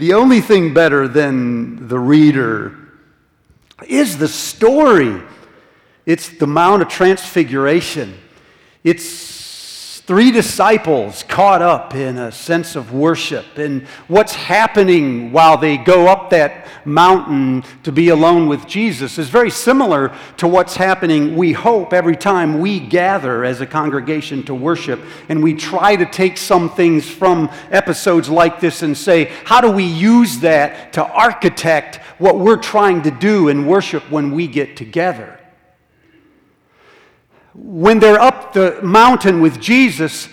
The only thing better than the reader is the story. It's the Mount of Transfiguration. It's three disciples caught up in a sense of worship and what's happening while they go up that mountain to be alone with Jesus is very similar to what's happening, we hope, every time we gather as a congregation to worship, and we try to take some things from episodes like this and say, how do we use that to architect what we're trying to do in worship when we get together? When they're up the mountain with Jesus,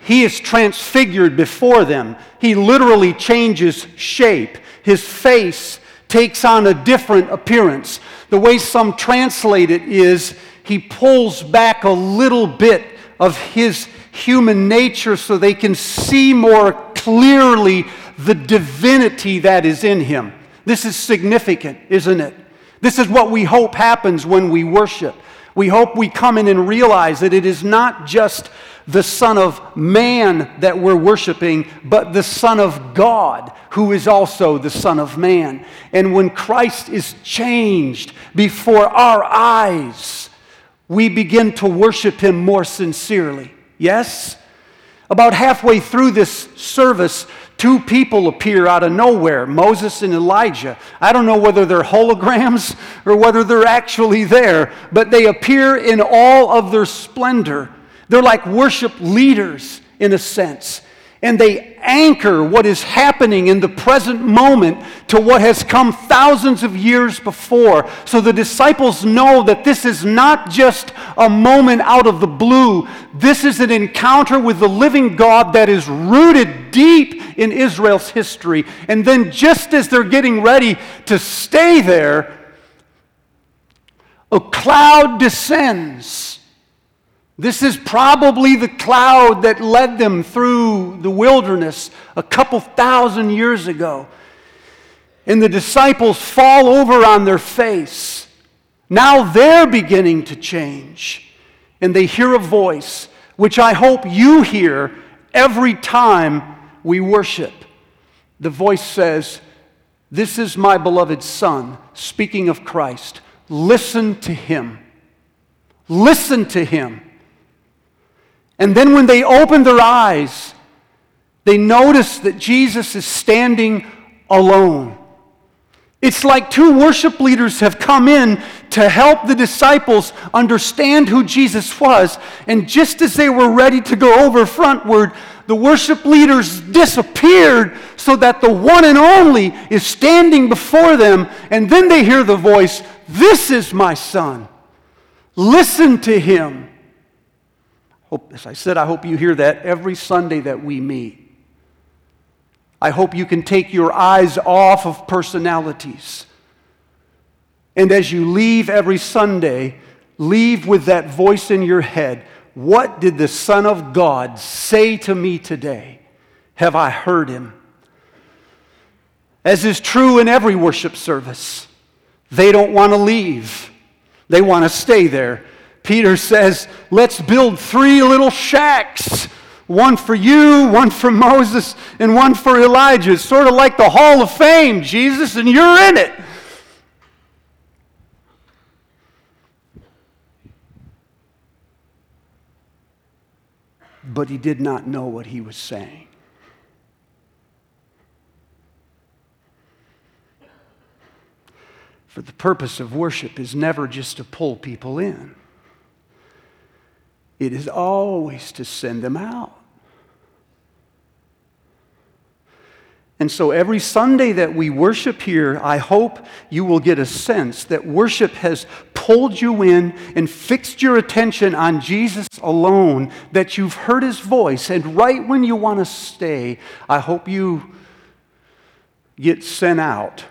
he is transfigured before them. He literally changes shape. His face takes on a different appearance. The way some translate it is he pulls back a little bit of his human nature so they can see more clearly the divinity that is in him. This is significant, isn't it? This is what we hope happens when we worship. We hope we come in and realize that it is not just the Son of Man that we're worshiping, but the Son of God, who is also the Son of Man. And when Christ is changed before our eyes, we begin to worship him more sincerely. Yes? About halfway through this service, two people appear out of nowhere, Moses and Elijah. I don't know whether they're holograms or whether they're actually there, but they appear in all of their splendor. They're like worship leaders in a sense, and they anchor what is happening in the present moment to what has come thousands of years before. So the disciples know that this is not just a moment out of the blue. This is an encounter with the living God that is rooted deep in Israel's history. And then just as they're getting ready to stay there, a cloud descends. This is probably the cloud that led them through the wilderness a couple thousand years ago. And the disciples fall over on their face. Now they're beginning to change. And they hear a voice, which I hope you hear every time we worship. The voice says, "This is my beloved Son," speaking of Christ. "Listen to him. Listen to him." And then when they open their eyes, they notice that Jesus is standing alone. It's like two worship leaders have come in to help the disciples understand who Jesus was. And just as they were ready to go over frontward, the worship leaders disappeared so that the one and only is standing before them. And then they hear the voice, "This is my Son. Listen to him." As I said, I hope you hear that every Sunday that we meet. I hope you can take your eyes off of personalities. And as you leave every Sunday, leave with that voice in your head. What did the Son of God say to me today? Have I heard him? As is true in every worship service, they don't want to leave. They want to stay there. Peter says, let's build three little shacks, one for you, one for Moses, and one for Elijah. It's sort of like the Hall of Fame, Jesus, and you're in it. But he did not know what he was saying. For the purpose of worship is never just to pull people in. It is always to send them out. And so every Sunday that we worship here, I hope you will get a sense that worship has pulled you in and fixed your attention on Jesus alone, that you've heard his voice, and right when you want to stay, I hope you get sent out.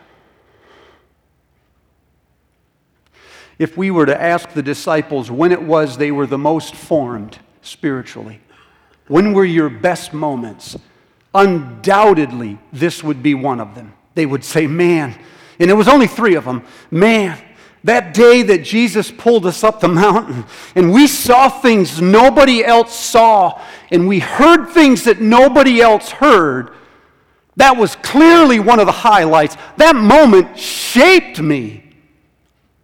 If we were to ask the disciples when it was they were the most formed spiritually, when were your best moments? Undoubtedly, this would be one of them. They would say, man, and it was only three of them, man, that day that Jesus pulled us up the mountain and we saw things nobody else saw and we heard things that nobody else heard, That was clearly one of the highlights. That moment shaped me.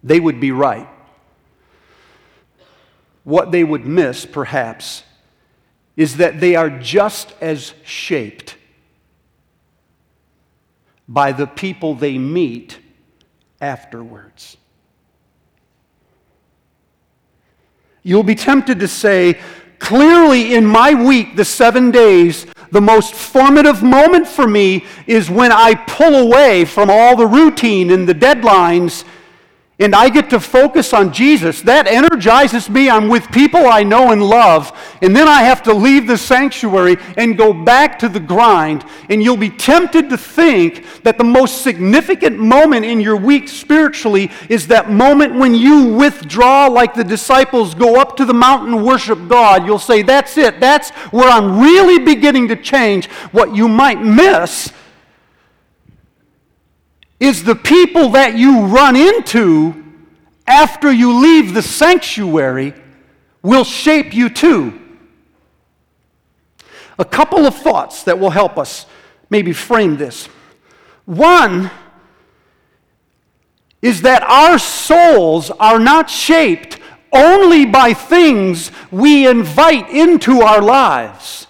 They would be right. What they would miss, perhaps, is that they are just as shaped by the people they meet afterwards. You'll be tempted to say, clearly in my week, the 7 days, the most formative moment for me is when I pull away from all the routine and the deadlines and I get to focus on Jesus. That energizes me. I'm with people I know and love. And then I have to leave the sanctuary and go back to the grind. And you'll be tempted to think that the most significant moment in your week spiritually is that moment when you withdraw, like the disciples go up to the mountain, worship God. You'll say, that's it. That's where I'm really beginning to change. What you might miss is the people that you run into after you leave the sanctuary will shape you too. A couple of thoughts that will help us maybe frame this. One is that our souls are not shaped only by things we invite into our lives.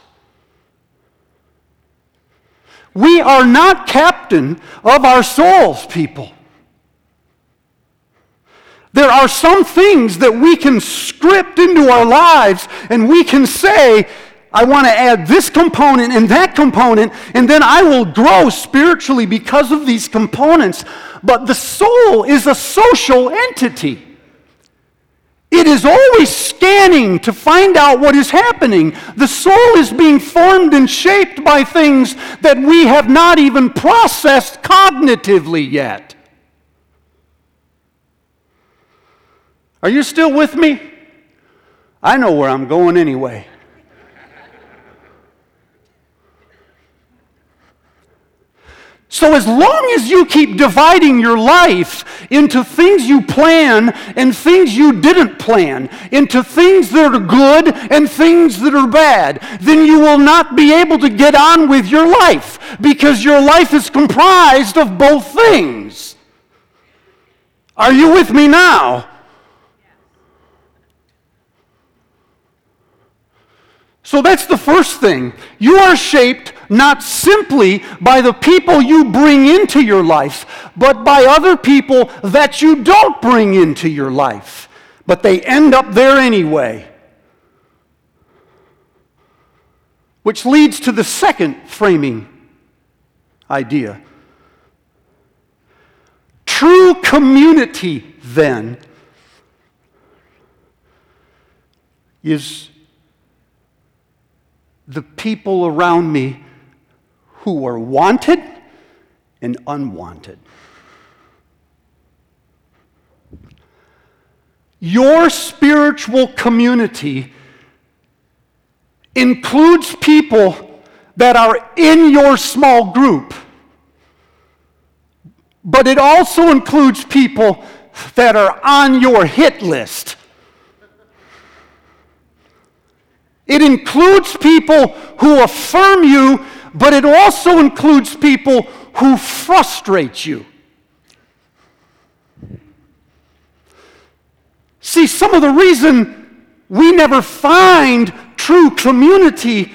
We are not captain of our souls, people. There are some things that we can script into our lives and we can say, I want to add this component and that component, and then I will grow spiritually because of these components. But the soul is a social entity. It is always scanning to find out what is happening. The soul is being formed and shaped by things that we have not even processed cognitively yet. Are you still with me? I know where I'm going anyway. So as long as you keep dividing your life into things you plan and things you didn't plan, into things that are good and things that are bad, then you will not be able to get on with your life because your life is comprised of both things. Are you with me now? So that's the first thing. You are shaped not simply by the people you bring into your life, but by other people that you don't bring into your life. But they end up there anyway. Which leads to the second framing idea. True community, then, is the people around me who are wanted and unwanted. Your spiritual community includes people that are in your small group, but it also includes people that are on your hit list. It includes people who affirm you, but it also includes people who frustrate you. See, some of the reason we never find true community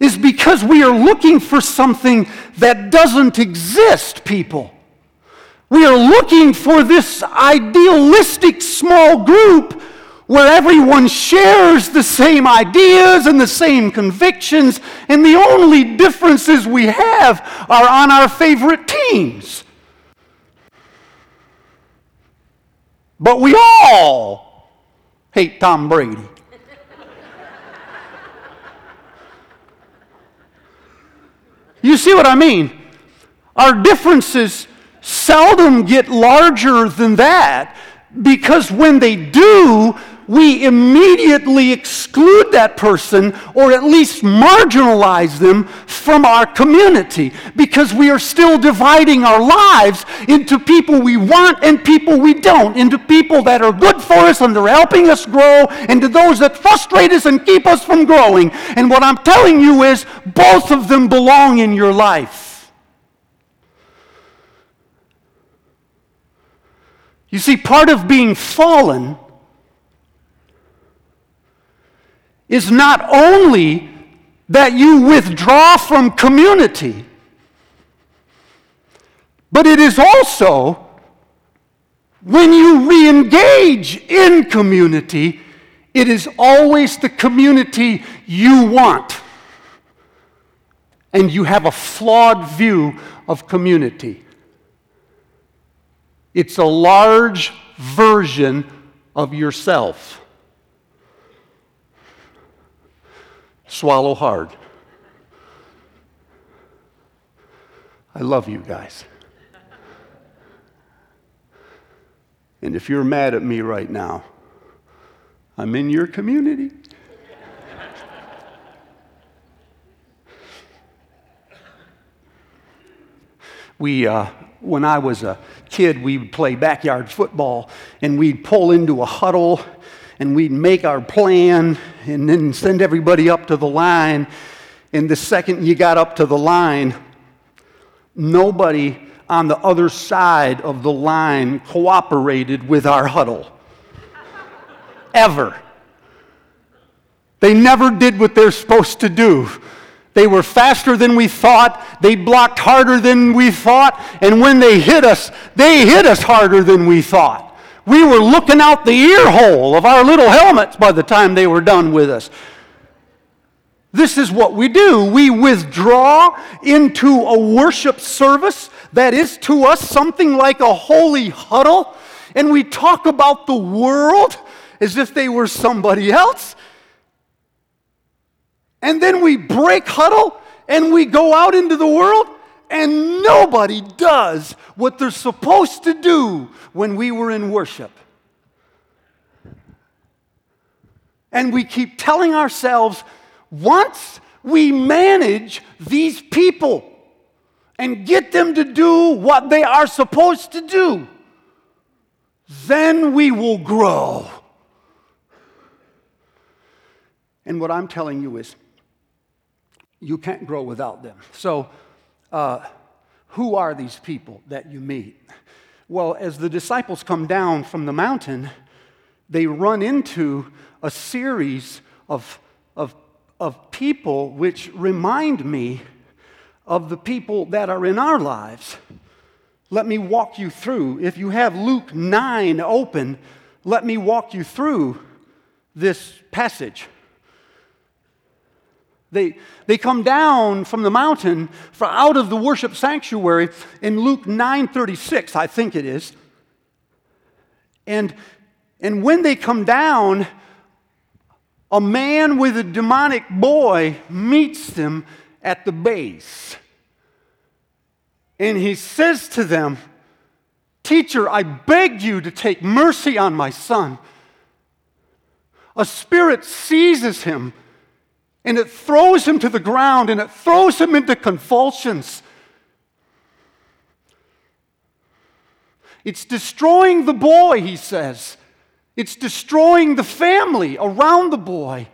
is because we are looking for something that doesn't exist, people. We are looking for this idealistic small group where everyone shares the same ideas and the same convictions, and the only differences we have are on our favorite teams. But we all hate Tom Brady. You see what I mean? Our differences seldom get larger than that, because when they do, we immediately exclude that person or at least marginalize them from our community because we are still dividing our lives into people we want and people we don't, into people that are good for us and are helping us grow and to those that frustrate us and keep us from growing. And what I'm telling you is both of them belong in your life. You see, part of being fallen is not only that you withdraw from community, but it is also when you re-engage in community, it is always the community you want. And you have a flawed view of community. It's a large version of yourself. Swallow hard. I love you guys. And if you're mad at me right now, I'm in your community. When I was a kid, we would play backyard football, and we'd pull into a huddle, and we'd make our plan, and then send everybody up to the line. And the second you got up to the line, nobody on the other side of the line cooperated with our huddle. Ever. They never did what they're supposed to do. They were faster than we thought. They blocked harder than we thought. And when they hit us harder than we thought. We were looking out the ear hole of our little helmets by the time they were done with us. This is what we do. We withdraw into a worship service that is to us something like a holy huddle. And we talk about the world as if they were somebody else. And then we break huddle and we go out into the world, and nobody does what they're supposed to do when we were in worship. And we keep telling ourselves, once we manage these people and get them to do what they are supposed to do, then we will grow. And what I'm telling you is, you can't grow without them. So, who are these people that you meet? Well, as the disciples come down from the mountain, they run into a series of people which remind me of the people that are in our lives. Let me walk you through. If you have Luke 9 open, let me walk you through this passage. They come down from the mountain, from out of the worship sanctuary in Luke 9:36, I think it is. And when they come down, a man with a demonic boy meets them at the base. And he says to them, "Teacher, I beg you to take mercy on my son. A spirit seizes him, and it throws him to the ground, and it throws him into convulsions. It's destroying the boy," he says. "It's destroying the family around the boy."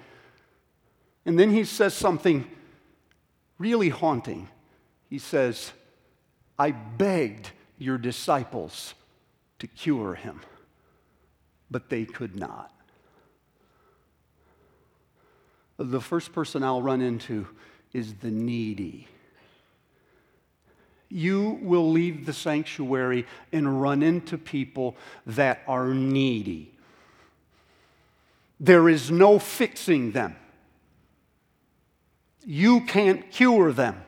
And then he says something really haunting. He says, "I begged your disciples to cure him, but they could not." The first person I'll run into is the needy. You will leave the sanctuary and run into people that are needy. There is no fixing them. You can't cure them,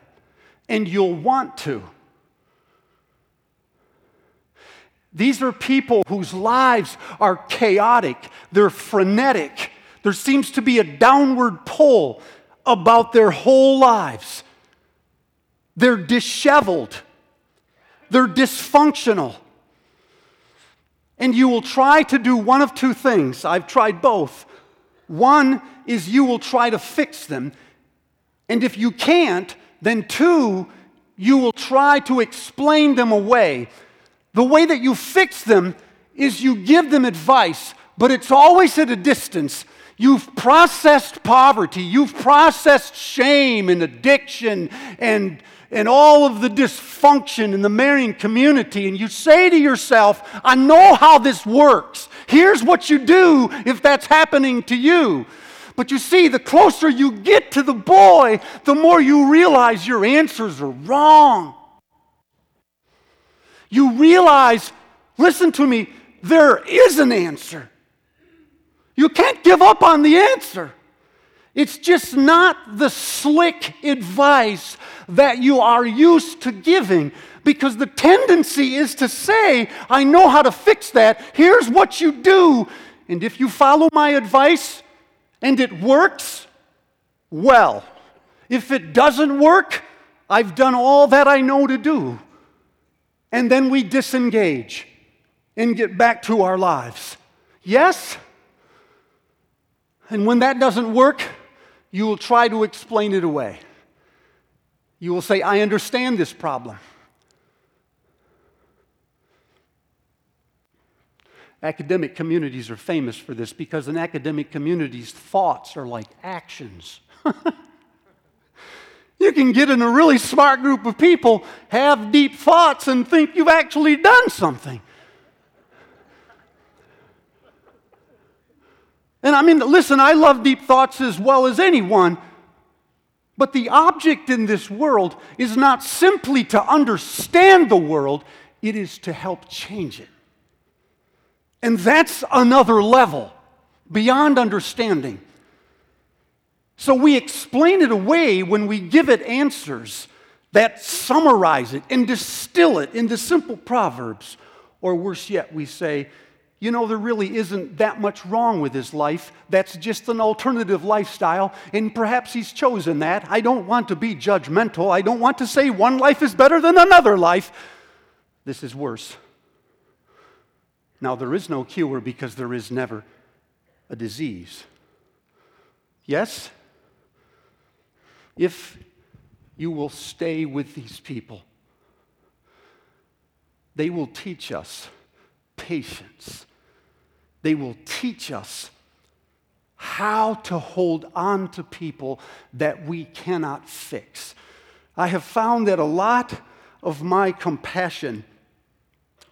and you'll want to. These are people whose lives are chaotic, they're frenetic. There seems to be a downward pull about their whole lives. They're disheveled. They're dysfunctional. And you will try to do one of two things. I've tried both. One is you will try to fix them. And if you can't, then two, you will try to explain them away. The way that you fix them is you give them advice, but it's always at a distance. You've processed poverty. You've processed shame and addiction and and all of the dysfunction in the marrying community, and you say to yourself, I know how this works. Here's what you do if that's happening to you. But you see, the closer you get to the boy, the more you realize your answers are wrong. You realize, listen to me, there is an answer. You can't give up on the answer. It's just not the slick advice that you are used to giving, because the tendency is to say, I know how to fix that. Here's what you do. And if you follow my advice and it works, well. If it doesn't work, I've done all that I know to do. And then we disengage and get back to our lives. Yes? And when that doesn't work, you will try to explain it away. You will say, I understand this problem. Academic communities are famous for this, because in academic communities, thoughts are like actions. You can get in a really smart group of people, have deep thoughts, and think you've actually done something. And I mean, listen, I love deep thoughts as well as anyone, but the object in this world is not simply to understand the world, it is to help change it. And that's another level beyond understanding. So we explain it away when we give it answers that summarize it and distill it into simple proverbs. Or worse yet, we say, you know, there really isn't that much wrong with his life. That's just an alternative lifestyle, and perhaps he's chosen that. I don't want to be judgmental. I don't want to say one life is better than another life. This is worse. Now, there is no cure, because there is never a disease. Yes? If you will stay with these people, they will teach us patience. They will teach us how to hold on to people that we cannot fix. I have found that a lot of my compassion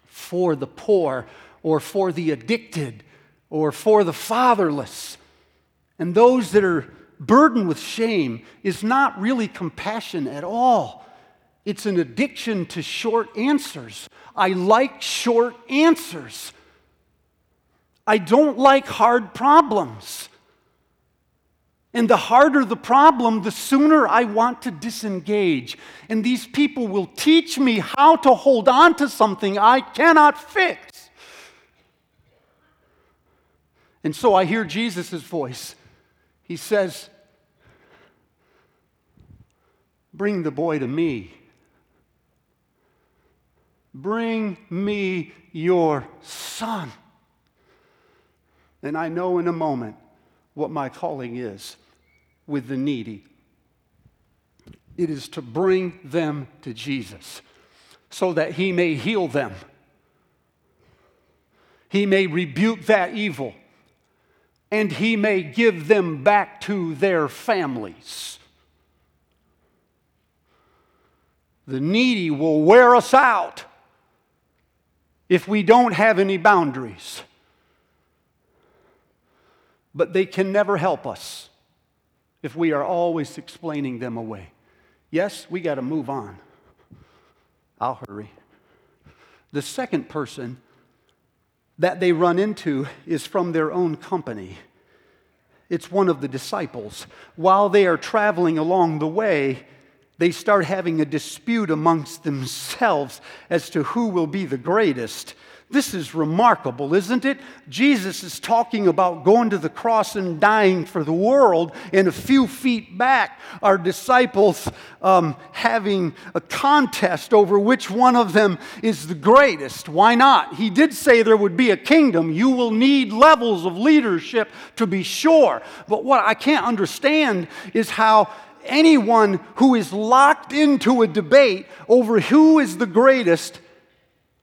for the poor, or for the addicted, or for the fatherless, and those that are burdened with shame, is not really compassion at all. It's an addiction to short answers. I like short answers. I don't like hard problems. And the harder the problem, the sooner I want to disengage. And these people will teach me how to hold on to something I cannot fix. And so I hear Jesus' voice. He says, bring the boy to me. Bring me your son. And I know in a moment what my calling is with the needy. It is to bring them to Jesus so that he may heal them. He may rebuke that evil, and he may give them back to their families. The needy will wear us out if we don't have any boundaries. But they can never help us if we are always explaining them away. Yes, we got to move on. I'll hurry. The second person that they run into is from their own company. It's one of the disciples. While they are traveling along the way, they start having a dispute amongst themselves as to who will be the greatest. This is remarkable, isn't it? Jesus is talking about going to the cross and dying for the world, and a few feet back are disciples having a contest over which one of them is the greatest. Why not? He did say there would be a kingdom. You will need levels of leadership to be sure. But what I can't understand is how anyone who is locked into a debate over who is the greatest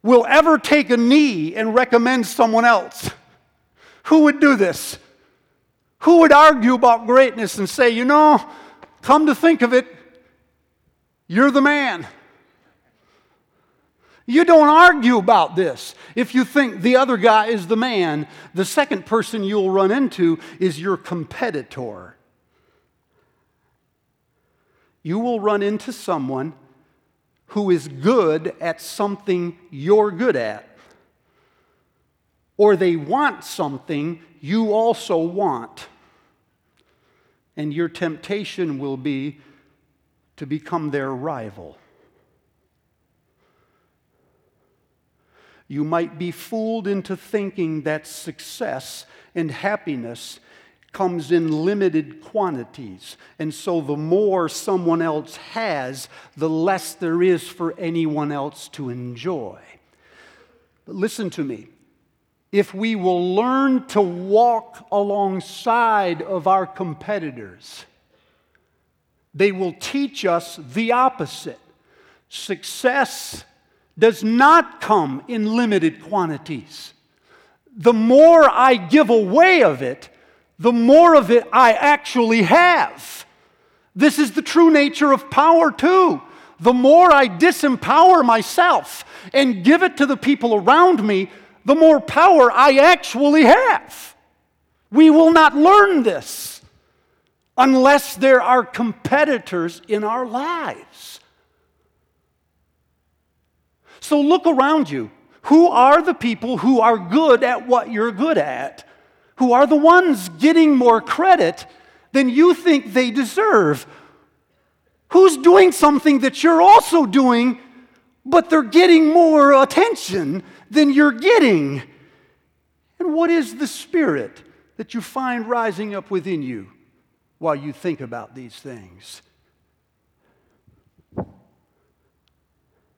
will ever take a knee and recommend someone else. Who would do this? Who would argue about greatness and say, you know, come to think of it, You're the man. You don't argue about this. If you think the other guy is the man, the second person you'll run into is your competitor. You will run into someone who is good at something you're good at, or they want something you also want. And your temptation will be to become their rival. You might be fooled into thinking that success and happiness comes in limited quantities. And so the more someone else has, the less there is for anyone else to enjoy. But listen to me. If we will learn to walk alongside of our competitors, they will teach us the opposite. Success does not come in limited quantities. The more I give away of it, the more of it I actually have. This is the true nature of power, too. The more I disempower myself and give it to the people around me, the more power I actually have. We will not learn this unless there are competitors in our lives. So look around you. Who are the people who are good at what you're good at? Who are the ones getting more credit than you think they deserve? Who's doing something that you're also doing, but they're getting more attention than you're getting? And what is the spirit that you find rising up within you while you think about these things?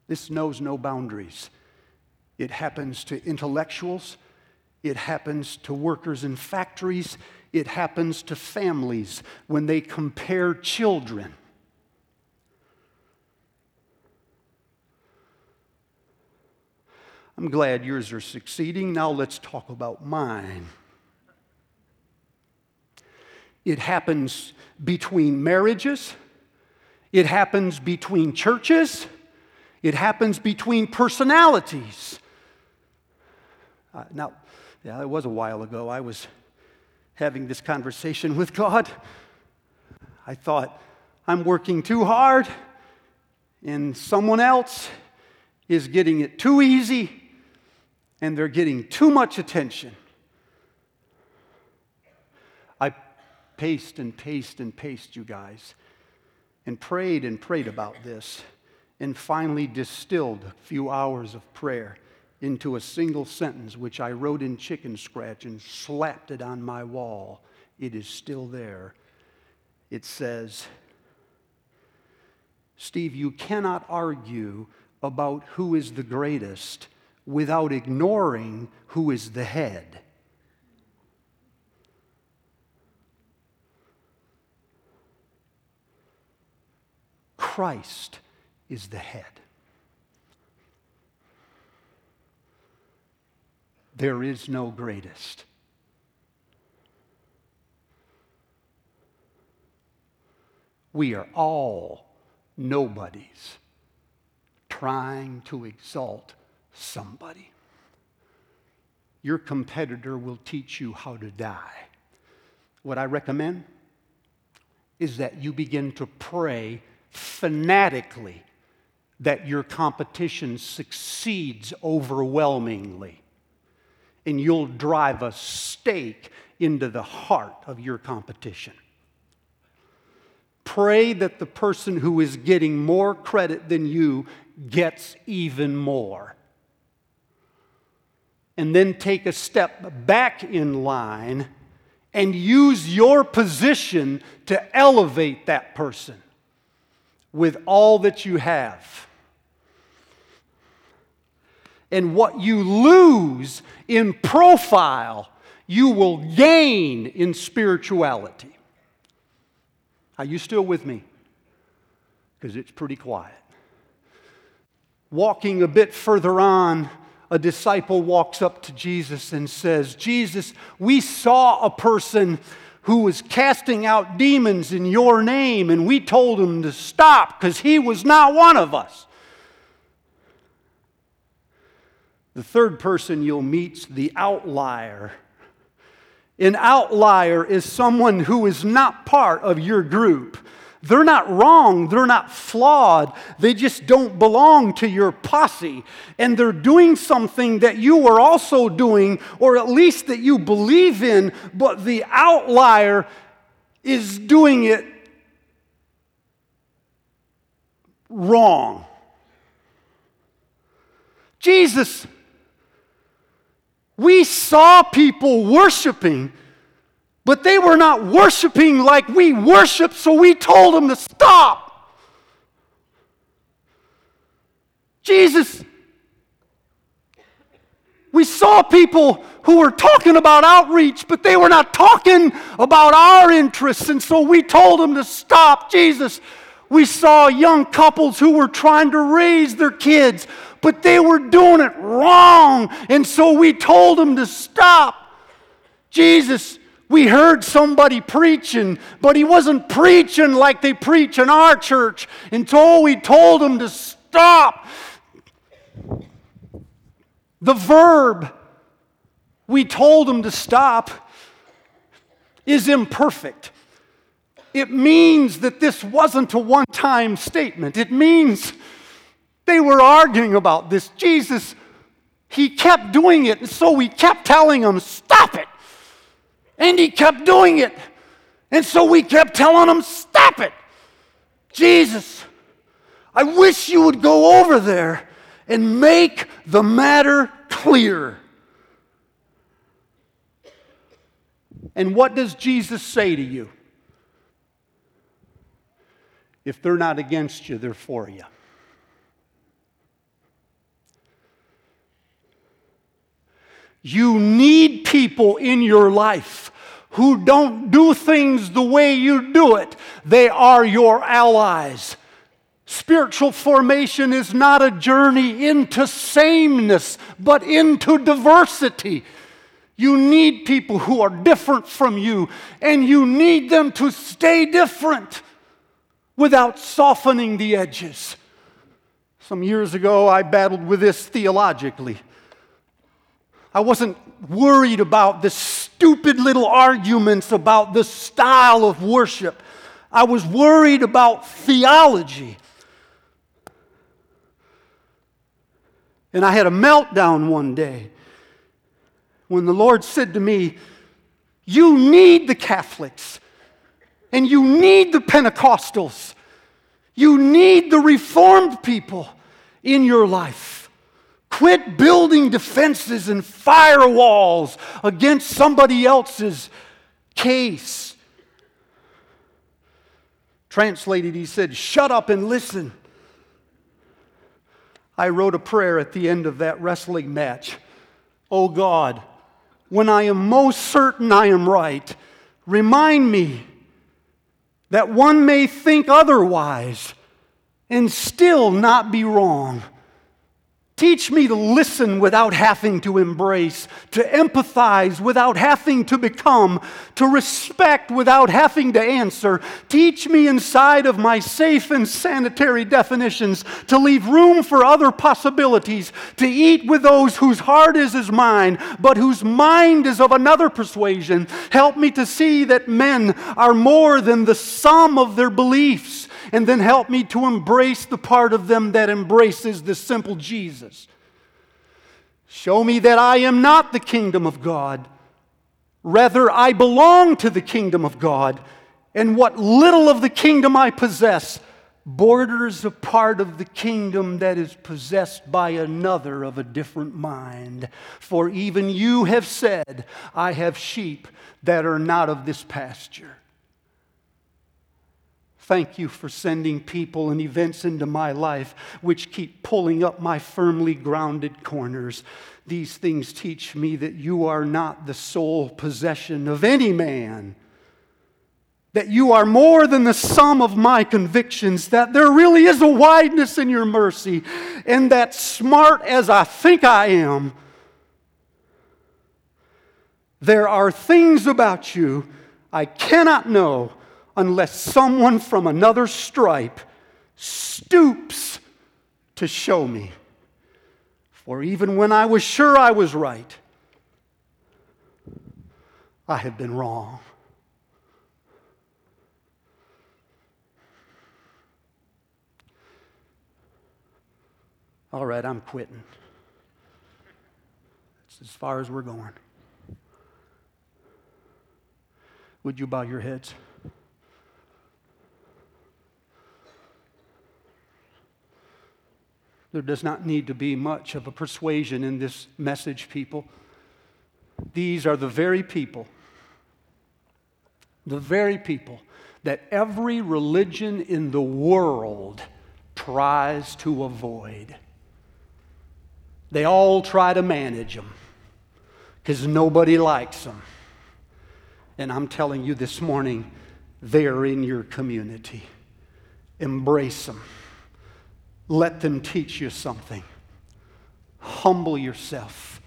This knows no boundaries. It happens to intellectuals. It happens to workers in factories. It happens to families when they compare children. I'm glad yours are succeeding. Now let's talk about mine. It happens between marriages. It happens between churches. It happens between personalities. Now, it was a while ago. I was having this conversation with God. I thought, I'm working too hard, and someone else is getting it too easy, and they're getting too much attention. I paced, you guys, and prayed about this, and finally distilled a few hours of prayer into a single sentence, which I wrote in chicken scratch and slapped it on my wall. It is still there. It says, Steve, you cannot argue about who is the greatest without ignoring who is the head. Christ is the head. There is no greatest. We are all nobodies trying to exalt somebody. Your competitor will teach you how to die. What I recommend is that you begin to pray fanatically that your competition succeeds overwhelmingly. And you'll drive a stake into the heart of your competition. Pray that the person who is getting more credit than you gets even more. And then take a step back in line and use your position to elevate that person with all that you have. And what you lose in profile, you will gain in spirituality. Are you still with me? Because it's pretty quiet. Walking a bit further on, a disciple walks up to Jesus and says, Jesus, we saw a person who was casting out demons in your name, and we told him to stop because he was not one of us. The third person you'll meet's the outlier. An outlier is someone who is not part of your group. They're not wrong. They're not flawed. They just don't belong to your posse. And they're doing something that you were also doing, or at least that you believe in, but the outlier is doing it wrong. Jesus, we saw people worshiping, but they were not worshiping like we worship, so we told them to stop. Jesus, we saw people who were talking about outreach, but they were not talking about our interests, and so we told them to stop. Jesus, we saw young couples who were trying to raise their kids, but they were doing it wrong, and so we told them to stop. Jesus, we heard somebody preaching, but he wasn't preaching like they preach in our church until we told him to stop. The verb, we told him to stop, is imperfect. It means that this wasn't a one-time statement. It means they were arguing about this. Jesus, he kept doing it, and so we kept telling him, stop it. And he kept doing it. And so we kept telling him, stop it. Jesus, I wish you would go over there and make the matter clear. And what does Jesus say to you? If they're not against you, they're for you. You need people in your life who don't do things the way you do it. They are your allies. Spiritual formation is not a journey into sameness, but into diversity. You need people who are different from you, and you need them to stay different without softening the edges. Some years ago, I battled with this theologically. I wasn't worried about the stupid little arguments about the style of worship. I was worried about theology. And I had a meltdown one day when the Lord said to me, you need the Catholics, and you need the Pentecostals. You need the Reformed people in your life. Quit building defenses and firewalls against somebody else's case. Translated, he said, shut up and listen. I wrote a prayer at the end of that wrestling match. Oh God, when I am most certain I am right, remind me that one may think otherwise and still not be wrong. Teach me to listen without having to embrace, to empathize without having to become, to respect without having to answer. Teach me inside of my safe and sanitary definitions to leave room for other possibilities, to eat with those whose heart is as mine, but whose mind is of another persuasion. Help me to see that men are more than the sum of their beliefs. And then help me to embrace the part of them that embraces the simple Jesus. Show me that I am not the kingdom of God. Rather, I belong to the kingdom of God. And what little of the kingdom I possess borders a part of the kingdom that is possessed by another of a different mind. For even you have said, I have sheep that are not of this pasture. Thank you for sending people and events into my life which keep pulling up my firmly grounded corners. These things teach me that you are not the sole possession of any man, that you are more than the sum of my convictions, that there really is a wideness in your mercy, and that smart as I think I am, there are things about you I cannot know unless someone from another stripe stoops to show me. For even when I was sure I was right, I have been wrong. All right, I'm quitting. It's as far as we're going. Would you bow your heads? There does not need to be much of a persuasion in this message, people. These are the very people that every religion in the world tries to avoid. They all try to manage them because nobody likes them. And I'm telling you this morning, they're in your community. Embrace them. Let them teach you something. Humble yourself.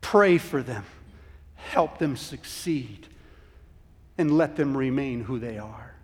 Pray for them. Help them succeed. And let them remain who they are.